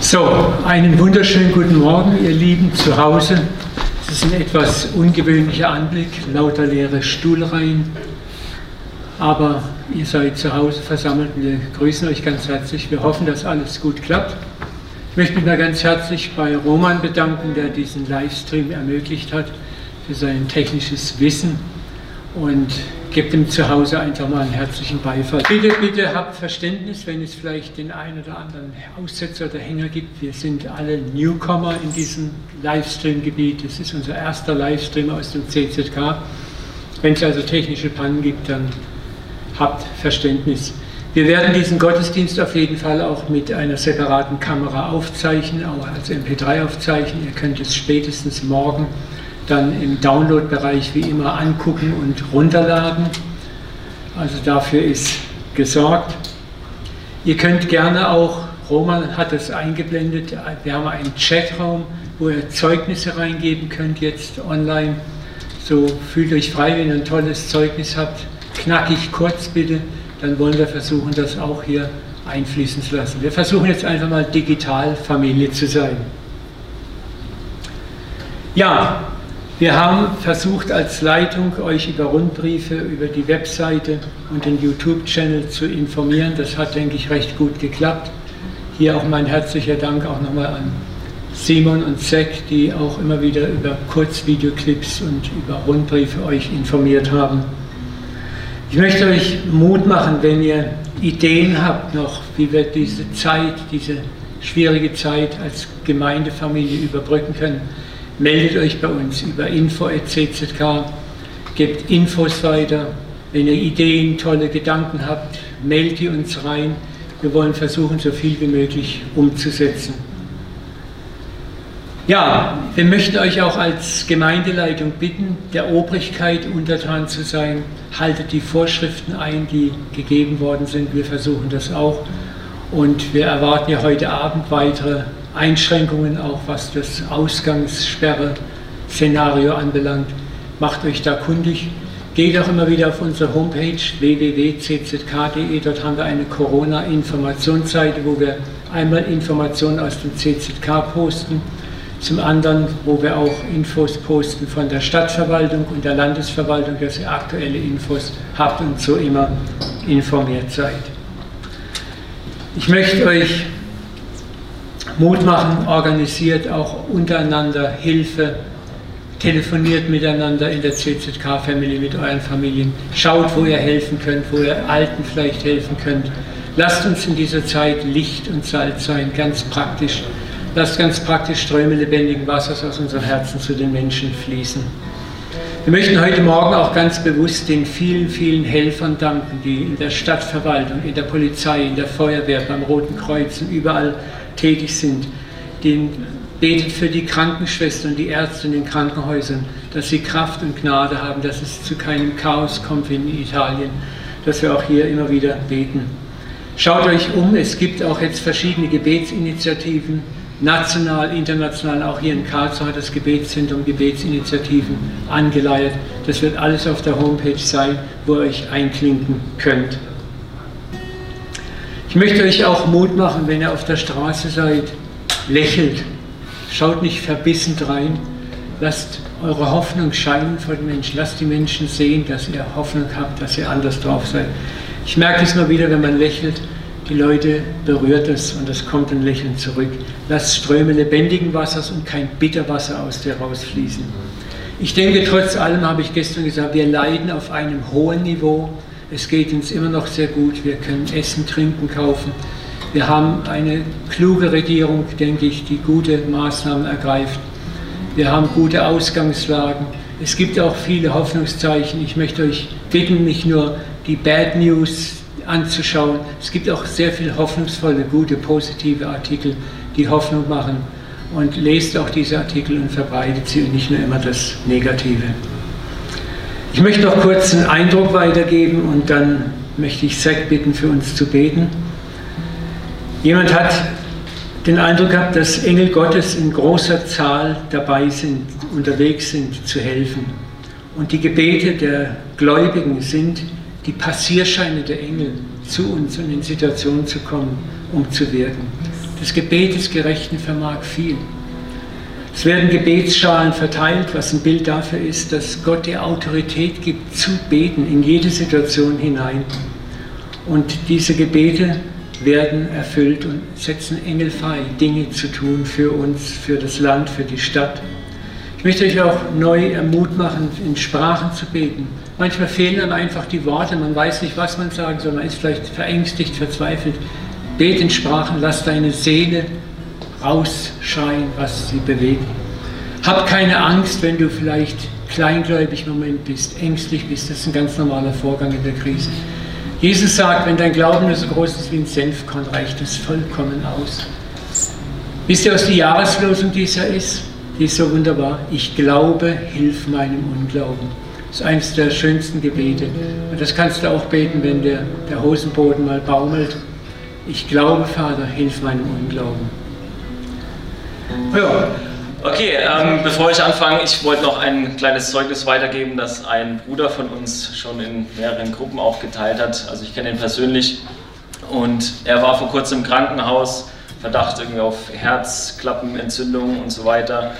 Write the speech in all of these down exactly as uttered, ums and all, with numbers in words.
So, einen wunderschönen guten Morgen, ihr Lieben zu Hause. Es ist ein etwas ungewöhnlicher Anblick, lauter leere Stuhlreihen. Aber ihr seid zu Hause versammelt und wir grüßen euch ganz herzlich. Wir hoffen, dass alles gut klappt. Ich möchte mich mal ganz herzlich bei Roman bedanken, der diesen Livestream ermöglicht hat, für sein technisches Wissen, und gebt ihm zu Hause einfach mal einen herzlichen Beifall. Bitte, bitte habt Verständnis, wenn es vielleicht den einen oder anderen Aussetzer oder Hänger gibt. Wir sind alle Newcomer in diesem Livestream-Gebiet. Das ist unser erster Livestream aus dem C Z K. Wenn es also technische Pannen gibt, dann habt Verständnis. Wir werden diesen Gottesdienst auf jeden Fall auch mit einer separaten Kamera aufzeichnen, auch als M P drei aufzeichnen. Ihr könnt es spätestens morgen dann im Download-Bereich wie immer angucken und runterladen. Also dafür ist gesorgt. Ihr könnt gerne auch, Roman hat das eingeblendet, wir haben einen Chatraum, wo ihr Zeugnisse reingeben könnt jetzt online. So, fühlt euch frei, wenn ihr ein tolles Zeugnis habt. Knackig kurz bitte, dann wollen wir versuchen, das auch hier einfließen zu lassen. Wir versuchen jetzt einfach mal digital Familie zu sein. Ja, wir haben versucht als Leitung, euch über Rundbriefe, über die Webseite und den YouTube-Channel zu informieren. Das hat, denke ich, recht gut geklappt. Hier auch mein herzlicher Dank auch nochmal an Simon und Zack, die auch immer wieder über Kurzvideoclips und über Rundbriefe euch informiert haben. Ich möchte euch Mut machen, wenn ihr Ideen habt noch, wie wir diese Zeit, diese schwierige Zeit als Gemeindefamilie überbrücken können. Meldet euch bei uns über info at c z k, gebt Infos weiter. Wenn ihr Ideen, tolle Gedanken habt, meldet die uns rein. Wir wollen versuchen, so viel wie möglich umzusetzen. Ja, wir möchten euch auch als Gemeindeleitung bitten, der Obrigkeit untertan zu sein. Haltet die Vorschriften ein, die gegeben worden sind. Wir versuchen das auch. Und wir erwarten ja heute Abend weitere Einschränkungen, auch was das Ausgangssperre-Szenario anbelangt. Macht euch da kundig. Geht auch immer wieder auf unsere Homepage w w w punkt c z k punkt d e. Dort haben wir eine Corona-Informationsseite, wo wir einmal Informationen aus dem C Z K posten, zum anderen, wo wir auch Infos posten von der Stadtverwaltung und der Landesverwaltung, dass ihr aktuelle Infos habt und so immer informiert seid. Ich möchte euch Mut machen, organisiert auch untereinander Hilfe, telefoniert miteinander in der C Z K-Familie mit euren Familien, schaut, wo ihr helfen könnt, wo ihr Alten vielleicht helfen könnt. Lasst uns in dieser Zeit Licht und Salz sein, ganz praktisch. Lasst ganz praktisch Ströme lebendigen Wassers aus unseren Herzen zu den Menschen fließen. Wir möchten heute Morgen auch ganz bewusst den vielen, vielen Helfern danken, die in der Stadtverwaltung, in der Polizei, in der Feuerwehr, beim Roten Kreuz und überall tätig sind. Den betet für die Krankenschwestern und die Ärzte in den Krankenhäusern, dass sie Kraft und Gnade haben, dass es zu keinem Chaos kommt wie in Italien, dass wir auch hier immer wieder beten. Schaut euch um, es gibt auch jetzt verschiedene Gebetsinitiativen, national, international, auch hier in Karlsruhe hat das Gebetszentrum Gebetsinitiativen angeleiert. Das wird alles auf der Homepage sein, wo ihr euch einklinken könnt. Ich möchte euch auch Mut machen, wenn ihr auf der Straße seid, lächelt. Schaut nicht verbissen rein. Lasst eure Hoffnung scheinen vor den Menschen. Lasst die Menschen sehen, dass ihr Hoffnung habt, dass ihr anders drauf seid. Ich merke es mal wieder, wenn man lächelt. Die Leute berührt es und es kommt ein Lächeln zurück. Lasst Ströme lebendigen Wassers und kein Bitterwasser aus dir rausfließen. Ich denke, trotz allem habe ich gestern gesagt, wir leiden auf einem hohen Niveau. Es geht uns immer noch sehr gut. Wir können Essen, Trinken kaufen. Wir haben eine kluge Regierung, denke ich, die gute Maßnahmen ergreift. Wir haben gute Ausgangslagen. Es gibt auch viele Hoffnungszeichen. Ich möchte euch bitten, nicht nur die Bad News anzuschauen. Es gibt auch sehr viele hoffnungsvolle, gute, positive Artikel, die Hoffnung machen. Und lest auch diese Artikel und verbreitet sie und nicht nur immer das Negative. Ich möchte noch kurz einen Eindruck weitergeben und dann möchte ich Zack bitten, für uns zu beten. Jemand hat den Eindruck gehabt, dass Engel Gottes in großer Zahl dabei sind, unterwegs sind, zu helfen. Und die Gebete der Gläubigen sind die Passierscheine der Engel, zu uns und in Situationen zu kommen, um zu wirken. Das Gebet des Gerechten vermag viel. Es werden Gebetsschalen verteilt, was ein Bild dafür ist, dass Gott die Autorität gibt, zu beten, in jede Situation hinein. Und diese Gebete werden erfüllt und setzen Engel frei, Dinge zu tun für uns, für das Land, für die Stadt. Ich möchte euch auch neu Mut machen, in Sprachen zu beten. Manchmal fehlen dann einfach die Worte, man weiß nicht, was man sagen soll, man ist vielleicht verängstigt, verzweifelt. Bet in Sprachen, lass deine Seele rausschreien, was sie bewegt. Hab keine Angst, wenn du vielleicht kleingläubig im Moment bist, ängstlich bist, das ist ein ganz normaler Vorgang in der Krise. Jesus sagt, wenn dein Glauben nur so groß ist wie ein Senfkorn, reicht es vollkommen aus. Wisst ihr, was die Jahreslosung dieser ist? Die ist so wunderbar. Ich glaube, hilf meinem Unglauben. Das ist eines der schönsten Gebete. Und das kannst du auch beten, wenn der, der Hosenboden mal baumelt. Ich glaube, Vater, hilf meinem Unglauben. Ja. Okay, ähm, bevor ich anfange, ich wollte noch ein kleines Zeugnis weitergeben, das ein Bruder von uns schon in mehreren Gruppen auch geteilt hat. Also ich kenne ihn persönlich und er war vor kurzem im Krankenhaus, Verdacht irgendwie auf Herzklappenentzündung und so weiter.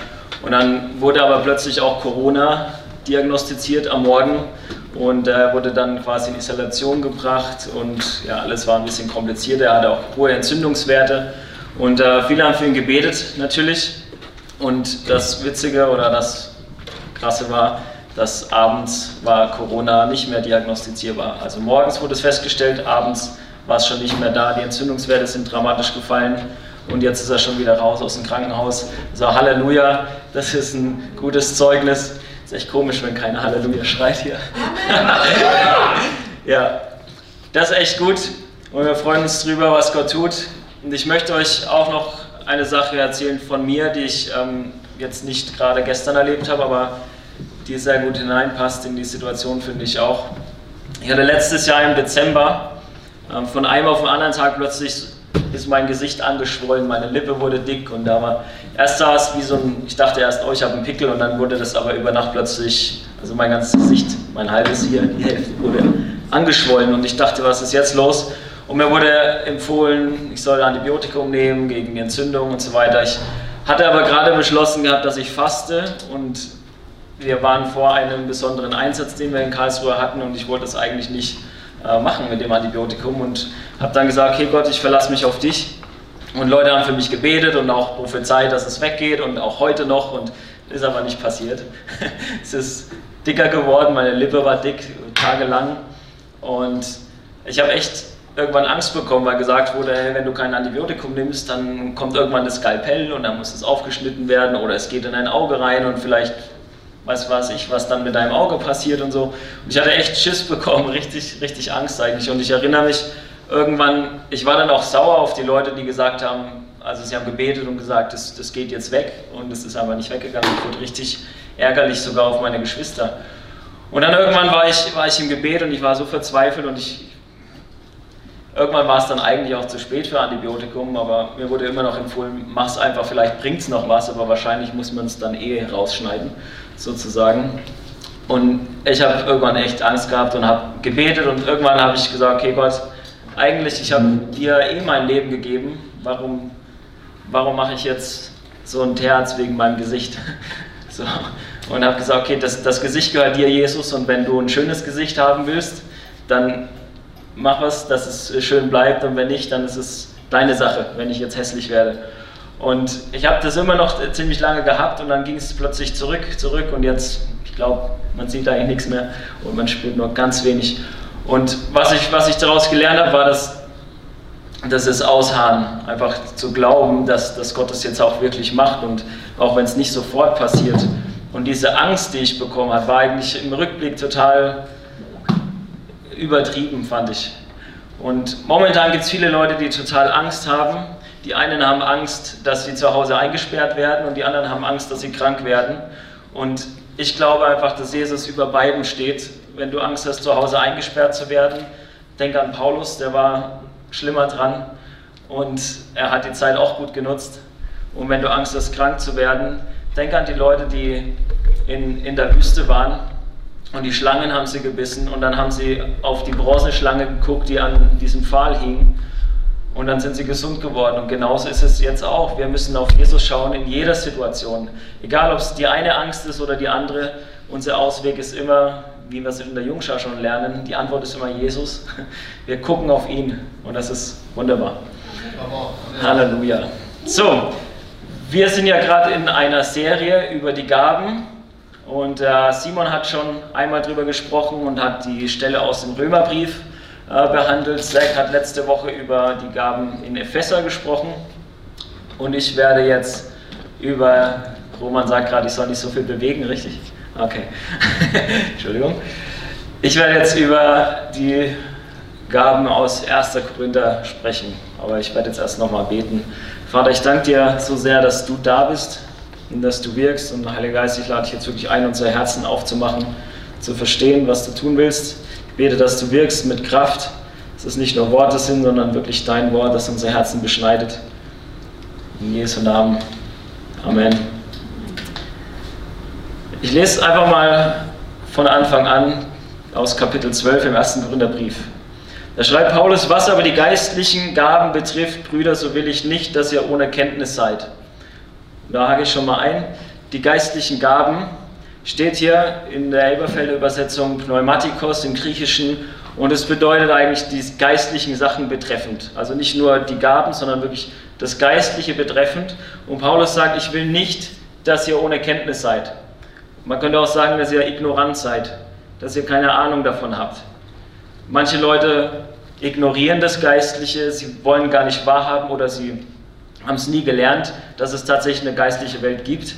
Und dann wurde aber plötzlich auch Corona diagnostiziert am Morgen und er äh, wurde dann quasi in Isolation gebracht und ja, alles war ein bisschen komplizierter. Er hatte auch hohe Entzündungswerte und äh, viele haben für ihn gebetet natürlich. Und das Witzige oder das Krasse war, dass abends war Corona nicht mehr diagnostizierbar. Also morgens wurde es festgestellt, abends war es schon nicht mehr da, die Entzündungswerte sind dramatisch gefallen und jetzt ist er schon wieder raus aus dem Krankenhaus. Also Halleluja, das ist ein gutes Zeugnis. Ist echt komisch, wenn keiner Halleluja schreit hier. Ja, das ist echt gut und wir freuen uns drüber, was Gott tut. Und ich möchte euch auch noch eine Sache erzählen von mir, die ich ähm, jetzt nicht gerade gestern erlebt habe, aber die sehr gut hineinpasst in die Situation, finde ich auch. Ich hatte letztes Jahr im Dezember ähm, von einem auf den anderen Tag plötzlich ist mein Gesicht angeschwollen, meine Lippe wurde dick und da war erst sah es wie so ein, ich dachte erst, oh, ich habe einen Pickel und dann wurde das aber über Nacht plötzlich, also mein ganzes Gesicht, mein halbes hier, die Hälfte wurde angeschwollen und ich dachte, was ist jetzt los? Und mir wurde empfohlen, ich soll Antibiotikum nehmen gegen Entzündung und so weiter. Ich hatte aber gerade beschlossen gehabt, dass ich faste und wir waren vor einem besonderen Einsatz, den wir in Karlsruhe hatten und ich wollte das eigentlich nicht äh, machen mit dem Antibiotikum und habe dann gesagt, hey Gott, ich verlasse mich auf dich. Und Leute haben für mich gebetet und auch prophezeit, dass es weggeht und auch heute noch und ist aber nicht passiert. Es ist dicker geworden, meine Lippe war dick, tagelang und ich habe echt irgendwann Angst bekommen, weil gesagt wurde, hey, wenn du kein Antibiotikum nimmst, dann kommt irgendwann das Skalpell und dann muss es aufgeschnitten werden oder es geht in dein Auge rein und vielleicht weiß, weiß ich, was dann mit deinem Auge passiert und so. Und ich hatte echt Schiss bekommen, richtig, richtig Angst eigentlich und ich erinnere mich irgendwann, ich war dann auch sauer auf die Leute, die gesagt haben, also sie haben gebetet und gesagt, das, das geht jetzt weg und es ist aber nicht weggegangen. Ich wurde richtig ärgerlich sogar auf meine Geschwister. Und dann irgendwann war ich, war ich im Gebet und ich war so verzweifelt und ich irgendwann war es dann eigentlich auch zu spät für Antibiotikum, aber mir wurde immer noch empfohlen, mach's einfach, vielleicht bringt's noch was, aber wahrscheinlich muss man es dann eh rausschneiden, sozusagen. Und ich habe irgendwann echt Angst gehabt und habe gebetet und irgendwann habe ich gesagt, okay Gott, eigentlich, ich habe dir eh mein Leben gegeben, warum, warum mache ich jetzt so einen Terz wegen meinem Gesicht? So. Und habe gesagt, okay, das, das Gesicht gehört dir, Jesus, und wenn du ein schönes Gesicht haben willst, dann mach was, dass es schön bleibt und wenn nicht, dann ist es deine Sache, wenn ich jetzt hässlich werde. Und ich habe das immer noch ziemlich lange gehabt und dann ging es plötzlich zurück, zurück und jetzt, ich glaube, man sieht eigentlich nichts mehr und man spürt nur ganz wenig. Und was ich, was ich daraus gelernt habe, war, dass, dass es ausharren, einfach zu glauben, dass, dass Gott das jetzt auch wirklich macht und auch wenn es nicht sofort passiert. Und diese Angst, die ich bekommen habe, war eigentlich im Rückblick total übertrieben, fand ich. Und momentan gibt es viele Leute, die total Angst haben. Die einen haben Angst, dass sie zu Hause eingesperrt werden und die anderen haben Angst, dass sie krank werden. Und ich glaube einfach, dass Jesus über beiden steht. Wenn du Angst hast, zu Hause eingesperrt zu werden, denk an Paulus, der war schlimmer dran und er hat die Zeit auch gut genutzt. Und wenn du Angst hast, krank zu werden, denk an die Leute, die in, in der Wüste waren. Und die Schlangen haben sie gebissen und dann haben sie auf die Bronzeschlange geguckt, die an diesem Pfahl hing. und dann sind sie gesund geworden. Und genauso ist es jetzt auch. Wir müssen auf Jesus schauen in jeder Situation. Egal, ob es die eine Angst ist oder die andere, unser Ausweg ist immer, wie wir es in der Jungschar schon lernen, die Antwort ist immer Jesus. Wir gucken auf ihn und das ist wunderbar. Halleluja. So, wir sind ja gerade in einer Serie über die Gaben und äh, Simon hat schon einmal drüber gesprochen und hat die Stelle aus dem Römerbrief äh, behandelt. Zack hat letzte Woche über die Gaben in Epheser gesprochen und ich werde jetzt über, Roman sagt gerade, ich soll nicht so viel bewegen, richtig? Okay, Entschuldigung. Ich werde jetzt über die Gaben aus ersten Korinther sprechen, aber ich werde jetzt erst nochmal beten. Vater, ich danke dir so sehr, dass du da bist und dass du wirkst. Und Heiliger Geist, ich lade dich jetzt wirklich ein, unser Herzen aufzumachen, zu verstehen, was du tun willst. Ich bete, dass du wirkst mit Kraft, dass es nicht nur Worte sind, sondern wirklich dein Wort, das unser Herzen beschneidet. In Jesu Namen. Amen. Ich lese einfach mal von Anfang an aus Kapitel zwölf im ersten Korintherbrief. Da schreibt Paulus: Was aber die geistlichen Gaben betrifft, Brüder, so will ich nicht, dass ihr ohne Kenntnis seid. Und da hake ich schon mal ein. Die geistlichen Gaben steht hier in der Elberfelder Übersetzung Pneumatikos im Griechischen und es bedeutet eigentlich die geistlichen Sachen betreffend. Also nicht nur die Gaben, sondern wirklich das Geistliche betreffend. Und Paulus sagt: Ich will nicht, dass ihr ohne Kenntnis seid. Man könnte auch sagen, dass ihr ignorant seid, dass ihr keine Ahnung davon habt. Manche Leute ignorieren das Geistliche, sie wollen gar nicht wahrhaben oder sie haben es nie gelernt, dass es tatsächlich eine geistliche Welt gibt.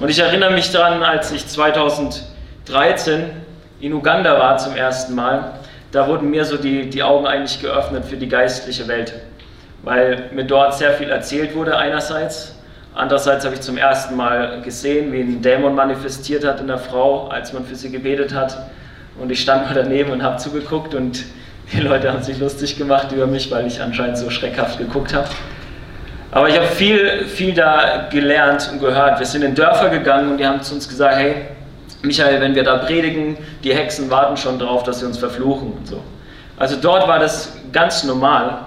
Und ich erinnere mich daran, als ich zweitausenddreizehn in Uganda war zum ersten Mal, da wurden mir so die, die Augen eigentlich geöffnet für die geistliche Welt, weil mir dort sehr viel erzählt wurde einerseits. Andererseits habe ich zum ersten Mal gesehen, wie ein Dämon manifestiert hat in der Frau, als man für sie gebetet hat. Und ich stand mal daneben und habe zugeguckt und die Leute haben sich lustig gemacht über mich, weil ich anscheinend so schreckhaft geguckt habe. Aber ich habe viel, viel da gelernt und gehört. Wir sind in Dörfer gegangen und die haben zu uns gesagt: Hey, Michael, wenn wir da predigen, die Hexen warten schon drauf, dass sie uns verfluchen und so. Also dort war das ganz normal,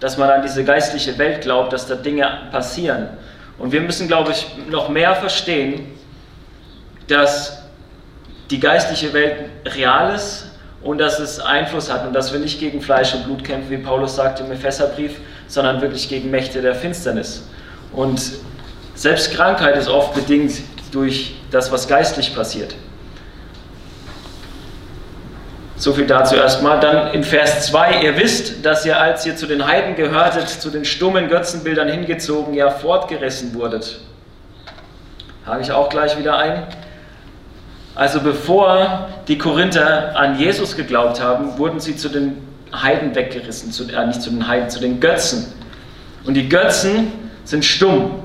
dass man an diese geistliche Welt glaubt, dass da Dinge passieren. Und wir müssen, glaube ich, noch mehr verstehen, dass die geistliche Welt real ist und dass es Einfluss hat und dass wir nicht gegen Fleisch und Blut kämpfen, wie Paulus sagt im Epheserbrief, sondern wirklich gegen Mächte der Finsternis. Und selbst Krankheit ist oft bedingt durch das, was geistlich passiert. So viel dazu erstmal. Dann in Vers zwei: Ihr wisst, dass ihr, als ihr zu den Heiden gehörtet, zu den stummen Götzenbildern hingezogen, ja fortgerissen wurdet. Habe ich auch gleich wieder ein. Also bevor die Korinther an Jesus geglaubt haben, wurden sie zu den Heiden weggerissen, zu, äh, nicht zu den Heiden, zu den Götzen. Und die Götzen sind stumm.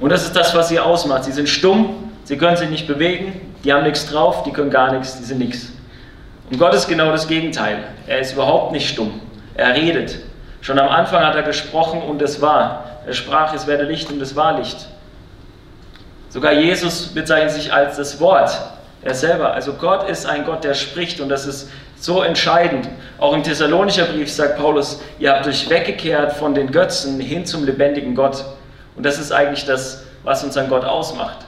Und das ist das, was sie ausmacht. Sie sind stumm, sie können sich nicht bewegen, die haben nichts drauf, die können gar nichts, die sind nichts. Und Gott ist genau das Gegenteil. Er ist überhaupt nicht stumm. Er redet. Schon am Anfang hat er gesprochen und es war. Er sprach, es werde Licht und es war Licht. Sogar Jesus bezeichnet sich als das Wort. Er selber. Also Gott ist ein Gott, der spricht und das ist so entscheidend. Auch im Thessalonicher Brief sagt Paulus: Ihr habt euch weggekehrt von den Götzen hin zum lebendigen Gott. Und das ist eigentlich das, was uns an Gott ausmacht.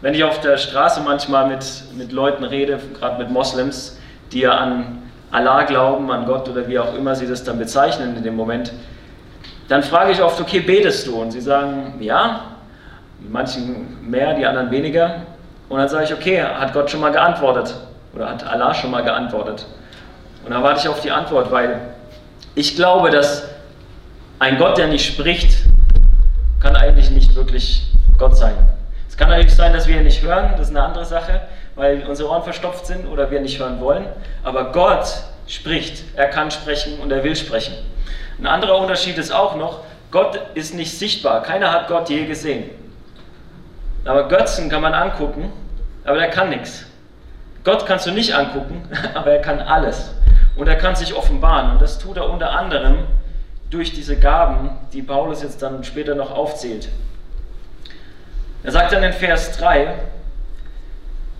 Wenn ich auf der Straße manchmal mit, mit Leuten rede, gerade mit Moslems, die ja an Allah glauben, an Gott oder wie auch immer sie das dann bezeichnen in dem Moment, dann frage ich oft: Okay, betest du? Und sie sagen, ja, die manchen mehr, die anderen weniger. Und dann sage ich: Okay, hat Gott schon mal geantwortet? Oder hat Allah schon mal geantwortet? Und dann warte ich auf die Antwort, weil ich glaube, dass ein Gott, der nicht spricht, kann eigentlich nicht wirklich Gott sein. Es kann natürlich sein, dass wir ihn nicht hören, das ist eine andere Sache, weil unsere Ohren verstopft sind oder wir nicht hören wollen. Aber Gott spricht, er kann sprechen und er will sprechen. Ein anderer Unterschied ist auch noch: Gott ist nicht sichtbar, keiner hat Gott je gesehen. Aber Götzen kann man angucken, aber der kann nichts. Gott kannst du nicht angucken, aber er kann alles. Und er kann sich offenbaren und das tut er unter anderem durch diese Gaben, die Paulus jetzt dann später noch aufzählt. Er sagt dann in Vers drei,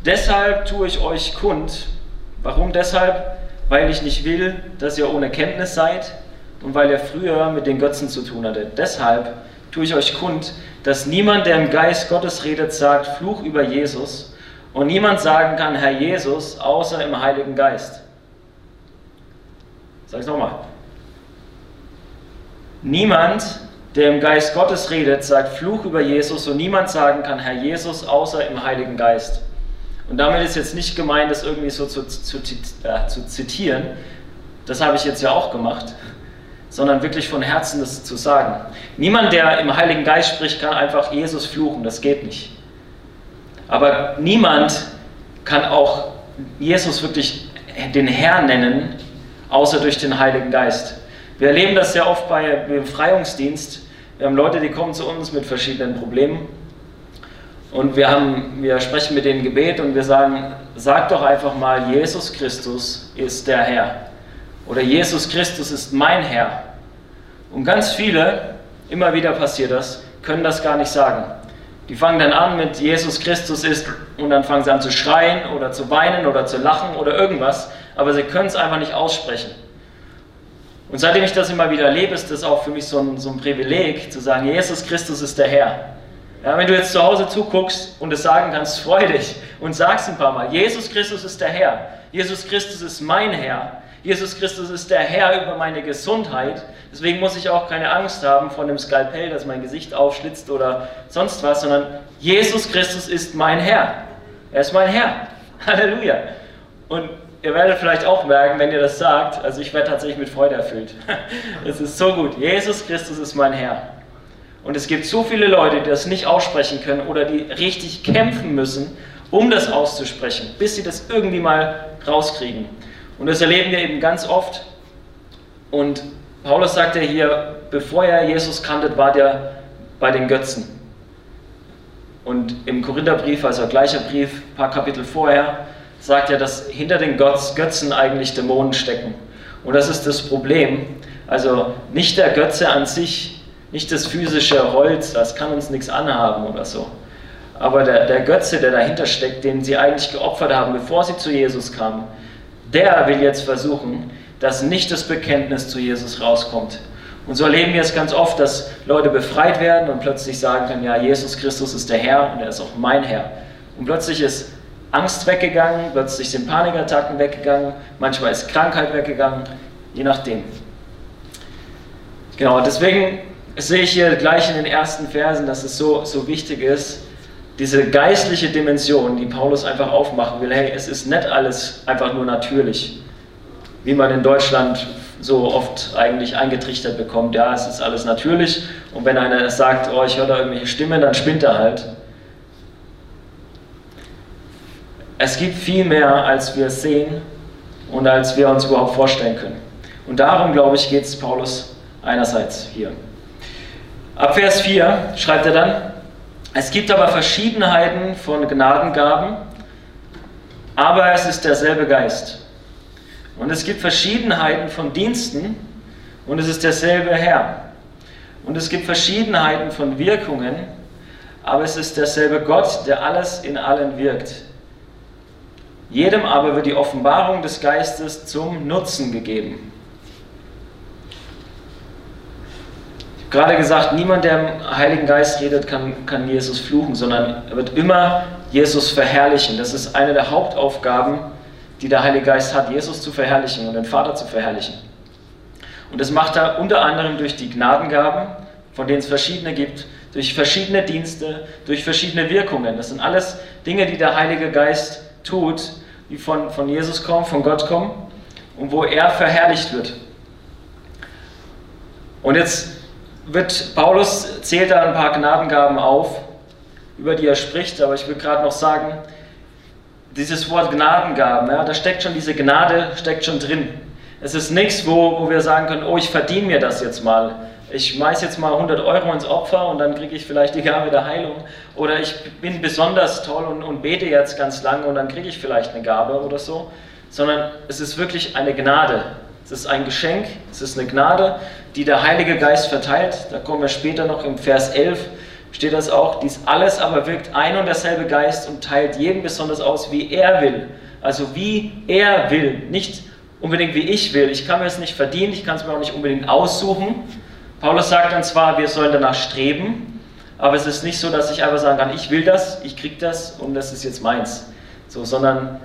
Deshalb tue ich euch kund. Warum deshalb? Weil ich nicht will, dass ihr ohne Kenntnis seid. und weil er früher mit den Götzen zu tun hatte. Deshalb tue ich euch kund, dass niemand, der im Geist Gottes redet, sagt, Fluch über Jesus, und niemand sagen kann, Herr Jesus, außer im Heiligen Geist. Sag ich nochmal. Niemand, der im Geist Gottes redet, sagt Fluch über Jesus, und niemand sagen kann, Herr Jesus, außer im Heiligen Geist. Und damit ist jetzt nicht gemeint, das irgendwie so zu, zu, äh, zu zitieren, das habe ich jetzt ja auch gemacht, sondern wirklich von Herzen das zu sagen. Niemand, der im Heiligen Geist spricht, kann einfach Jesus fluchen, das geht nicht. Aber niemand kann auch Jesus wirklich den Herrn nennen, außer durch den Heiligen Geist. Wir erleben das sehr oft bei Befreiungsdienst. Wir haben Leute, die kommen zu uns mit verschiedenen Problemen. Und wir, haben, wir sprechen mit denen Gebet und wir sagen, sag doch einfach mal, Jesus Christus ist der Herr. Oder Jesus Christus ist mein Herr. Und ganz viele, immer wieder passiert das, können das gar nicht sagen. Die fangen dann an mit Jesus Christus ist und dann fangen sie an zu schreien oder zu weinen oder zu lachen oder irgendwas, aber sie können es einfach nicht aussprechen. Und seitdem ich das immer wieder erlebe, ist das auch für mich so ein, so ein Privileg, zu sagen, Jesus Christus ist der Herr. Ja, wenn du jetzt zu Hause zuguckst und es sagen kannst, freu dich und sag's ein paar Mal, Jesus Christus ist der Herr, Jesus Christus ist mein Herr, Jesus Christus ist der Herr über meine Gesundheit, deswegen muss ich auch keine Angst haben von dem Skalpell, dass mein Gesicht aufschlitzt oder sonst was, sondern Jesus Christus ist mein Herr. Er ist mein Herr. Halleluja. Und ihr werdet vielleicht auch merken, wenn ihr das sagt, also ich werde tatsächlich mit Freude erfüllt. Das ist so gut. Jesus Christus ist mein Herr. Und es gibt so viele Leute, die das nicht aussprechen können oder die richtig kämpfen müssen, um das auszusprechen, bis sie das irgendwie mal rauskriegen. Und das erleben wir eben ganz oft. Und Paulus sagt ja hier, bevor er Jesus kanntet, war der bei den Götzen. Und im Korintherbrief, also gleicher Brief, ein paar Kapitel vorher, sagt er, dass hinter den Götzen eigentlich Dämonen stecken. Und das ist das Problem. Also nicht der Götze an sich, nicht das physische Holz, das kann uns nichts anhaben oder so. Aber der, der Götze, der dahinter steckt, den sie eigentlich geopfert haben, bevor sie zu Jesus kamen, der will jetzt versuchen, dass nicht das Bekenntnis zu Jesus rauskommt. Und so erleben wir es ganz oft, dass Leute befreit werden und plötzlich sagen können, ja, Jesus Christus ist der Herr und er ist auch mein Herr. Und plötzlich ist Angst weggegangen, plötzlich sind Panikattacken weggegangen, manchmal ist Krankheit weggegangen, je nachdem. Genau, deswegen sehe ich hier gleich in den ersten Versen, dass es so, so wichtig ist, diese geistliche Dimension, die Paulus einfach aufmachen will, hey, es ist nicht alles einfach nur natürlich, wie man in Deutschland so oft eigentlich eingetrichtert bekommt, ja, es ist alles natürlich und wenn einer sagt, oh, ich höre da irgendwelche Stimmen, dann spinnt er halt. Es gibt viel mehr, als wir sehen und als wir uns überhaupt vorstellen können. Und darum, glaube ich, geht es Paulus einerseits hier. Ab Vers vier schreibt er dann, es gibt aber Verschiedenheiten von Gnadengaben, aber es ist derselbe Geist. Und es gibt Verschiedenheiten von Diensten und es ist derselbe Herr. Und es gibt Verschiedenheiten von Wirkungen, aber es ist derselbe Gott, der alles in allen wirkt. Jedem aber wird die Offenbarung des Geistes zum Nutzen gegeben. Ich habe gerade gesagt, niemand, der im Heiligen Geist redet, kann, kann Jesus fluchen, sondern er wird immer Jesus verherrlichen. Das ist eine der Hauptaufgaben, die der Heilige Geist hat, Jesus zu verherrlichen und den Vater zu verherrlichen. Und das macht er unter anderem durch die Gnadengaben, von denen es verschiedene gibt, durch verschiedene Dienste, durch verschiedene Wirkungen. Das sind alles Dinge, die der Heilige Geist tut, die von, von Jesus kommen, von Gott kommen und wo er verherrlicht wird. Und jetzt wird Paulus, zählt da ein paar Gnadengaben auf, über die er spricht, aber ich will gerade noch sagen, dieses Wort Gnadengaben, ja, da steckt schon diese Gnade, steckt schon drin. Es ist nichts, wo, wo wir sagen können, oh, ich verdiene mir das jetzt mal. Ich schmeiß jetzt mal hundert Euro ins Opfer und dann kriege ich vielleicht die Gabe der Heilung. Oder ich bin besonders toll und, und bete jetzt ganz lange und dann kriege ich vielleicht eine Gabe oder so. Sondern es ist wirklich eine Gnade. Es ist ein Geschenk, es ist eine Gnade, die der Heilige Geist verteilt. Da kommen wir später noch im Vers elf, steht das auch. Dies alles aber wirkt ein und derselbe Geist und teilt jedem besonders aus, wie er will. Also wie er will, nicht unbedingt wie ich will. Ich kann mir das nicht verdienen, ich kann es mir auch nicht unbedingt aussuchen. Paulus sagt dann zwar, wir sollen danach streben, aber es ist nicht so, dass ich einfach sagen kann, ich will das, ich kriege das und das ist jetzt meins. So, sondern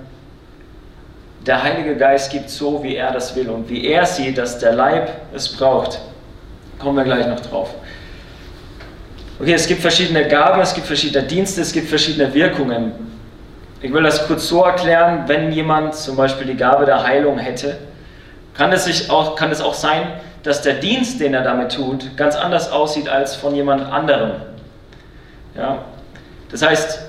der Heilige Geist gibt so, wie er das will und wie er sieht, dass der Leib es braucht. Kommen wir gleich noch drauf. Okay, es gibt verschiedene Gaben, es gibt verschiedene Dienste, es gibt verschiedene Wirkungen. Ich will das kurz so erklären, wenn jemand zum Beispiel die Gabe der Heilung hätte, kann es, sich auch, kann es auch sein, dass der Dienst, den er damit tut, ganz anders aussieht als von jemand anderem. Ja? Das heißt,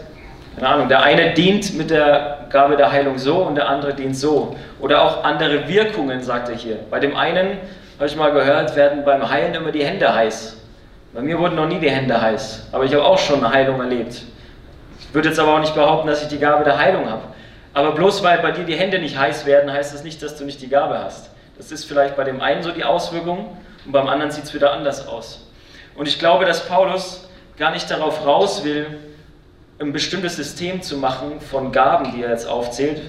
keine Ahnung, der eine dient mit der Gabe der Heilung so und der andere dient so. Oder auch andere Wirkungen, sagt er hier. Bei dem einen, habe ich mal gehört, werden beim Heilen immer die Hände heiß. Bei mir wurden noch nie die Hände heiß, aber ich habe auch schon eine Heilung erlebt. Ich würde jetzt aber auch nicht behaupten, dass ich die Gabe der Heilung habe. Aber bloß weil bei dir die Hände nicht heiß werden, heißt das nicht, dass du nicht die Gabe hast. Das ist vielleicht bei dem einen so die Auswirkung und beim anderen sieht es wieder anders aus. Und ich glaube, dass Paulus gar nicht darauf raus will, ein bestimmtes System zu machen von Gaben, die er jetzt aufzählt,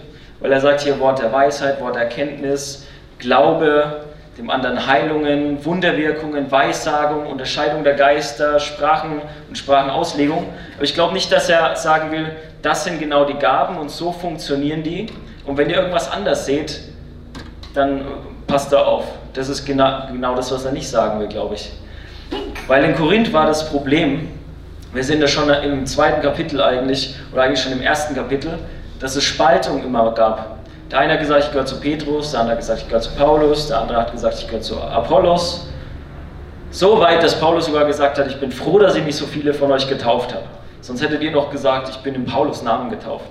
weil er sagt hier Wort der Weisheit, Wort der Erkenntnis, Glaube, dem anderen Heilungen, Wunderwirkungen, Weissagung, Unterscheidung der Geister, Sprachen und Sprachenauslegung. Aber ich glaube nicht, dass er sagen will, das sind genau die Gaben und so funktionieren die. Und wenn ihr irgendwas anders seht, dann passt da auf. Das ist genau, genau das, was er nicht sagen will, glaube ich. Weil in Korinth war das Problem, wir sind da schon im zweiten Kapitel eigentlich, oder eigentlich schon im ersten Kapitel, dass es Spaltung immer gab. Der eine hat gesagt, ich gehöre zu Petrus, der andere hat gesagt, ich gehöre zu Paulus, der andere hat gesagt, ich gehöre zu Apollos. So weit, dass Paulus sogar gesagt hat, ich bin froh, dass ich nicht so viele von euch getauft habe. Sonst hättet ihr noch gesagt, ich bin in Paulus Namen getauft.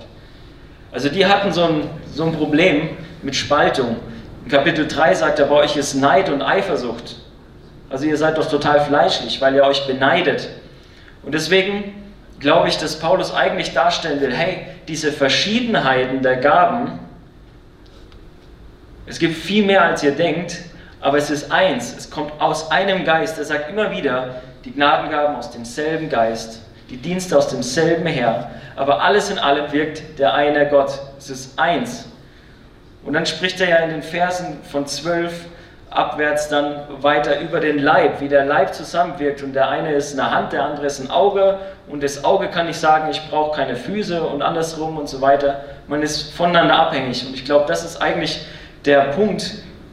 Also die hatten so ein, so ein Problem mit Spaltung. In Kapitel drei sagt er, bei euch ist Neid und Eifersucht. Also ihr seid doch total fleischlich, weil ihr euch beneidet. Und deswegen glaube ich, dass Paulus eigentlich darstellen will, hey, diese Verschiedenheiten der Gaben, es gibt viel mehr, als ihr denkt, aber es ist eins. Es kommt aus einem Geist. Er sagt immer wieder, die Gnadengaben aus demselben Geist, die Dienste aus demselben Herr. Aber alles in allem wirkt der eine Gott. Es ist eins. Und dann spricht er ja in den Versen von zwölf abwärts dann weiter über den Leib, wie der Leib zusammenwirkt. Und der eine ist eine Hand, der andere ist ein Auge. Und das Auge kann nicht sagen, ich brauche keine Füße und andersrum und so weiter. Man ist voneinander abhängig. Und ich glaube, das ist eigentlich der Punkt,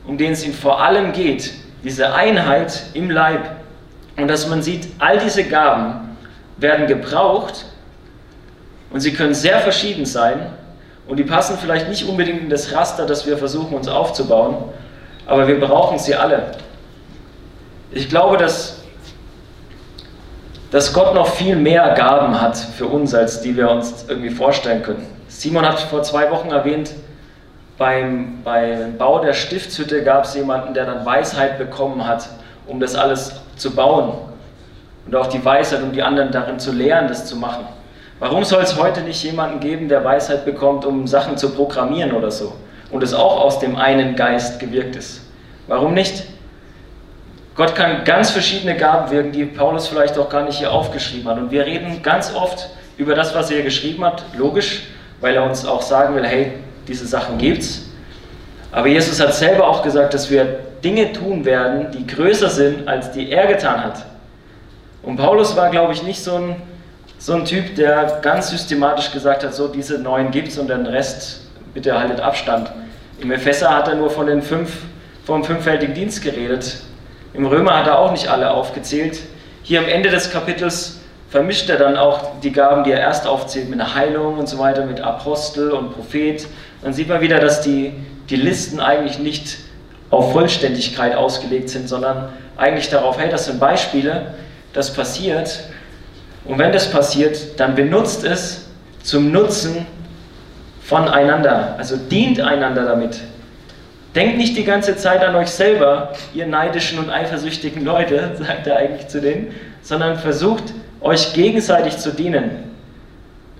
um den es ihm vor allem geht, diese Einheit im Leib und dass man sieht, all diese Gaben werden gebraucht und sie können sehr verschieden sein und die passen vielleicht nicht unbedingt in das Raster, das wir versuchen uns aufzubauen, aber wir brauchen sie alle. Ich glaube, dass, dass Gott noch viel mehr Gaben hat für uns, als die wir uns irgendwie vorstellen können. Simon hat vor zwei Wochen erwähnt, Beim, beim Bau der Stiftshütte gab es jemanden, der dann Weisheit bekommen hat, um das alles zu bauen. Und auch die Weisheit, um die anderen darin zu lehren, das zu machen. Warum soll es heute nicht jemanden geben, der Weisheit bekommt, um Sachen zu programmieren oder so? Und es auch aus dem einen Geist gewirkt ist. Warum nicht? Gott kann ganz verschiedene Gaben wirken, die Paulus vielleicht auch gar nicht hier aufgeschrieben hat. Und wir reden ganz oft über das, was er hier geschrieben hat, logisch, weil er uns auch sagen will, hey, diese Sachen gibt's. Aber Jesus hat selber auch gesagt, dass wir Dinge tun werden, die größer sind, als die er getan hat. Und Paulus war, glaube ich, nicht so ein, so ein Typ, der ganz systematisch gesagt hat, so diese neun gibt's und den Rest bitte haltet Abstand. Im Epheser hat er nur von den fünf, vom fünffältigen Dienst geredet. Im Römer hat er auch nicht alle aufgezählt. Hier am Ende des Kapitels vermischt er dann auch die Gaben, die er erst aufzählt, mit einer Heilung und so weiter, mit Apostel und Prophet. Dann sieht man wieder, dass die, die Listen eigentlich nicht auf Vollständigkeit ausgelegt sind, sondern eigentlich darauf, hey, das sind Beispiele, das passiert. Und wenn das passiert, dann benutzt es zum Nutzen voneinander. Also dient einander damit. Denkt nicht die ganze Zeit an euch selber, ihr neidischen und eifersüchtigen Leute, sagt er eigentlich zu denen, sondern versucht, euch gegenseitig zu dienen.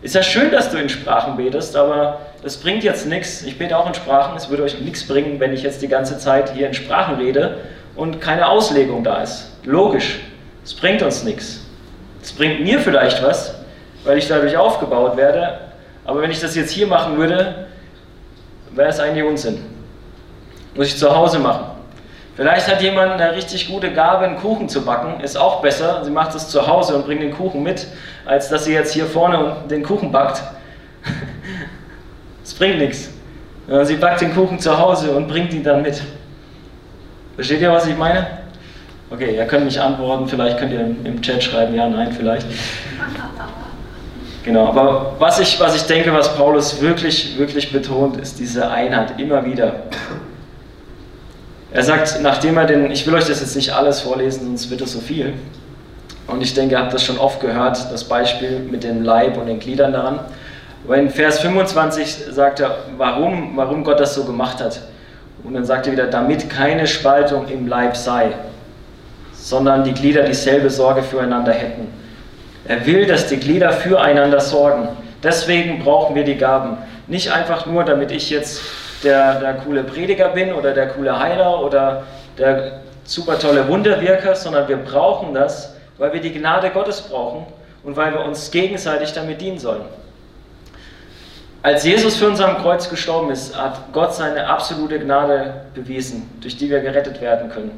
Ist ja schön, dass du in Sprachen betest, aber das bringt jetzt nichts. Ich bete auch in Sprachen, es würde euch nichts bringen, wenn ich jetzt die ganze Zeit hier in Sprachen rede und keine Auslegung da ist. Logisch, es bringt uns nichts. Es bringt mir vielleicht was, weil ich dadurch aufgebaut werde, aber wenn ich das jetzt hier machen würde, wäre es eigentlich Unsinn. Muss ich zu Hause machen. Vielleicht hat jemand eine richtig gute Gabe, einen Kuchen zu backen. Ist auch besser, sie macht es zu Hause und bringt den Kuchen mit, als dass sie jetzt hier vorne den Kuchen backt. Das bringt nichts. Sie backt den Kuchen zu Hause und bringt ihn dann mit. Versteht ihr, was ich meine? Okay, ihr könnt mich antworten, vielleicht könnt ihr im Chat schreiben, ja, nein, vielleicht. Genau, aber was ich, was ich denke, was Paulus wirklich, wirklich betont, ist diese Einheit immer wieder. Er sagt, nachdem er den, ich will euch das jetzt nicht alles vorlesen, sonst wird es so viel. Und ich denke, ihr habt das schon oft gehört, das Beispiel mit dem Leib und den Gliedern daran. Aber in Vers fünfundzwanzig sagt er, warum, warum Gott das so gemacht hat. Und dann sagt er wieder, damit keine Spaltung im Leib sei, sondern die Glieder dieselbe Sorge füreinander hätten. Er will, dass die Glieder füreinander sorgen. Deswegen brauchen wir die Gaben. Nicht einfach nur, damit ich jetzt der, der coole Prediger bin oder der coole Heiler oder der super tolle Wunderwirker, sondern wir brauchen das, weil wir die Gnade Gottes brauchen und weil wir uns gegenseitig damit dienen sollen. Als Jesus für uns am Kreuz gestorben ist, hat Gott seine absolute Gnade bewiesen, durch die wir gerettet werden können.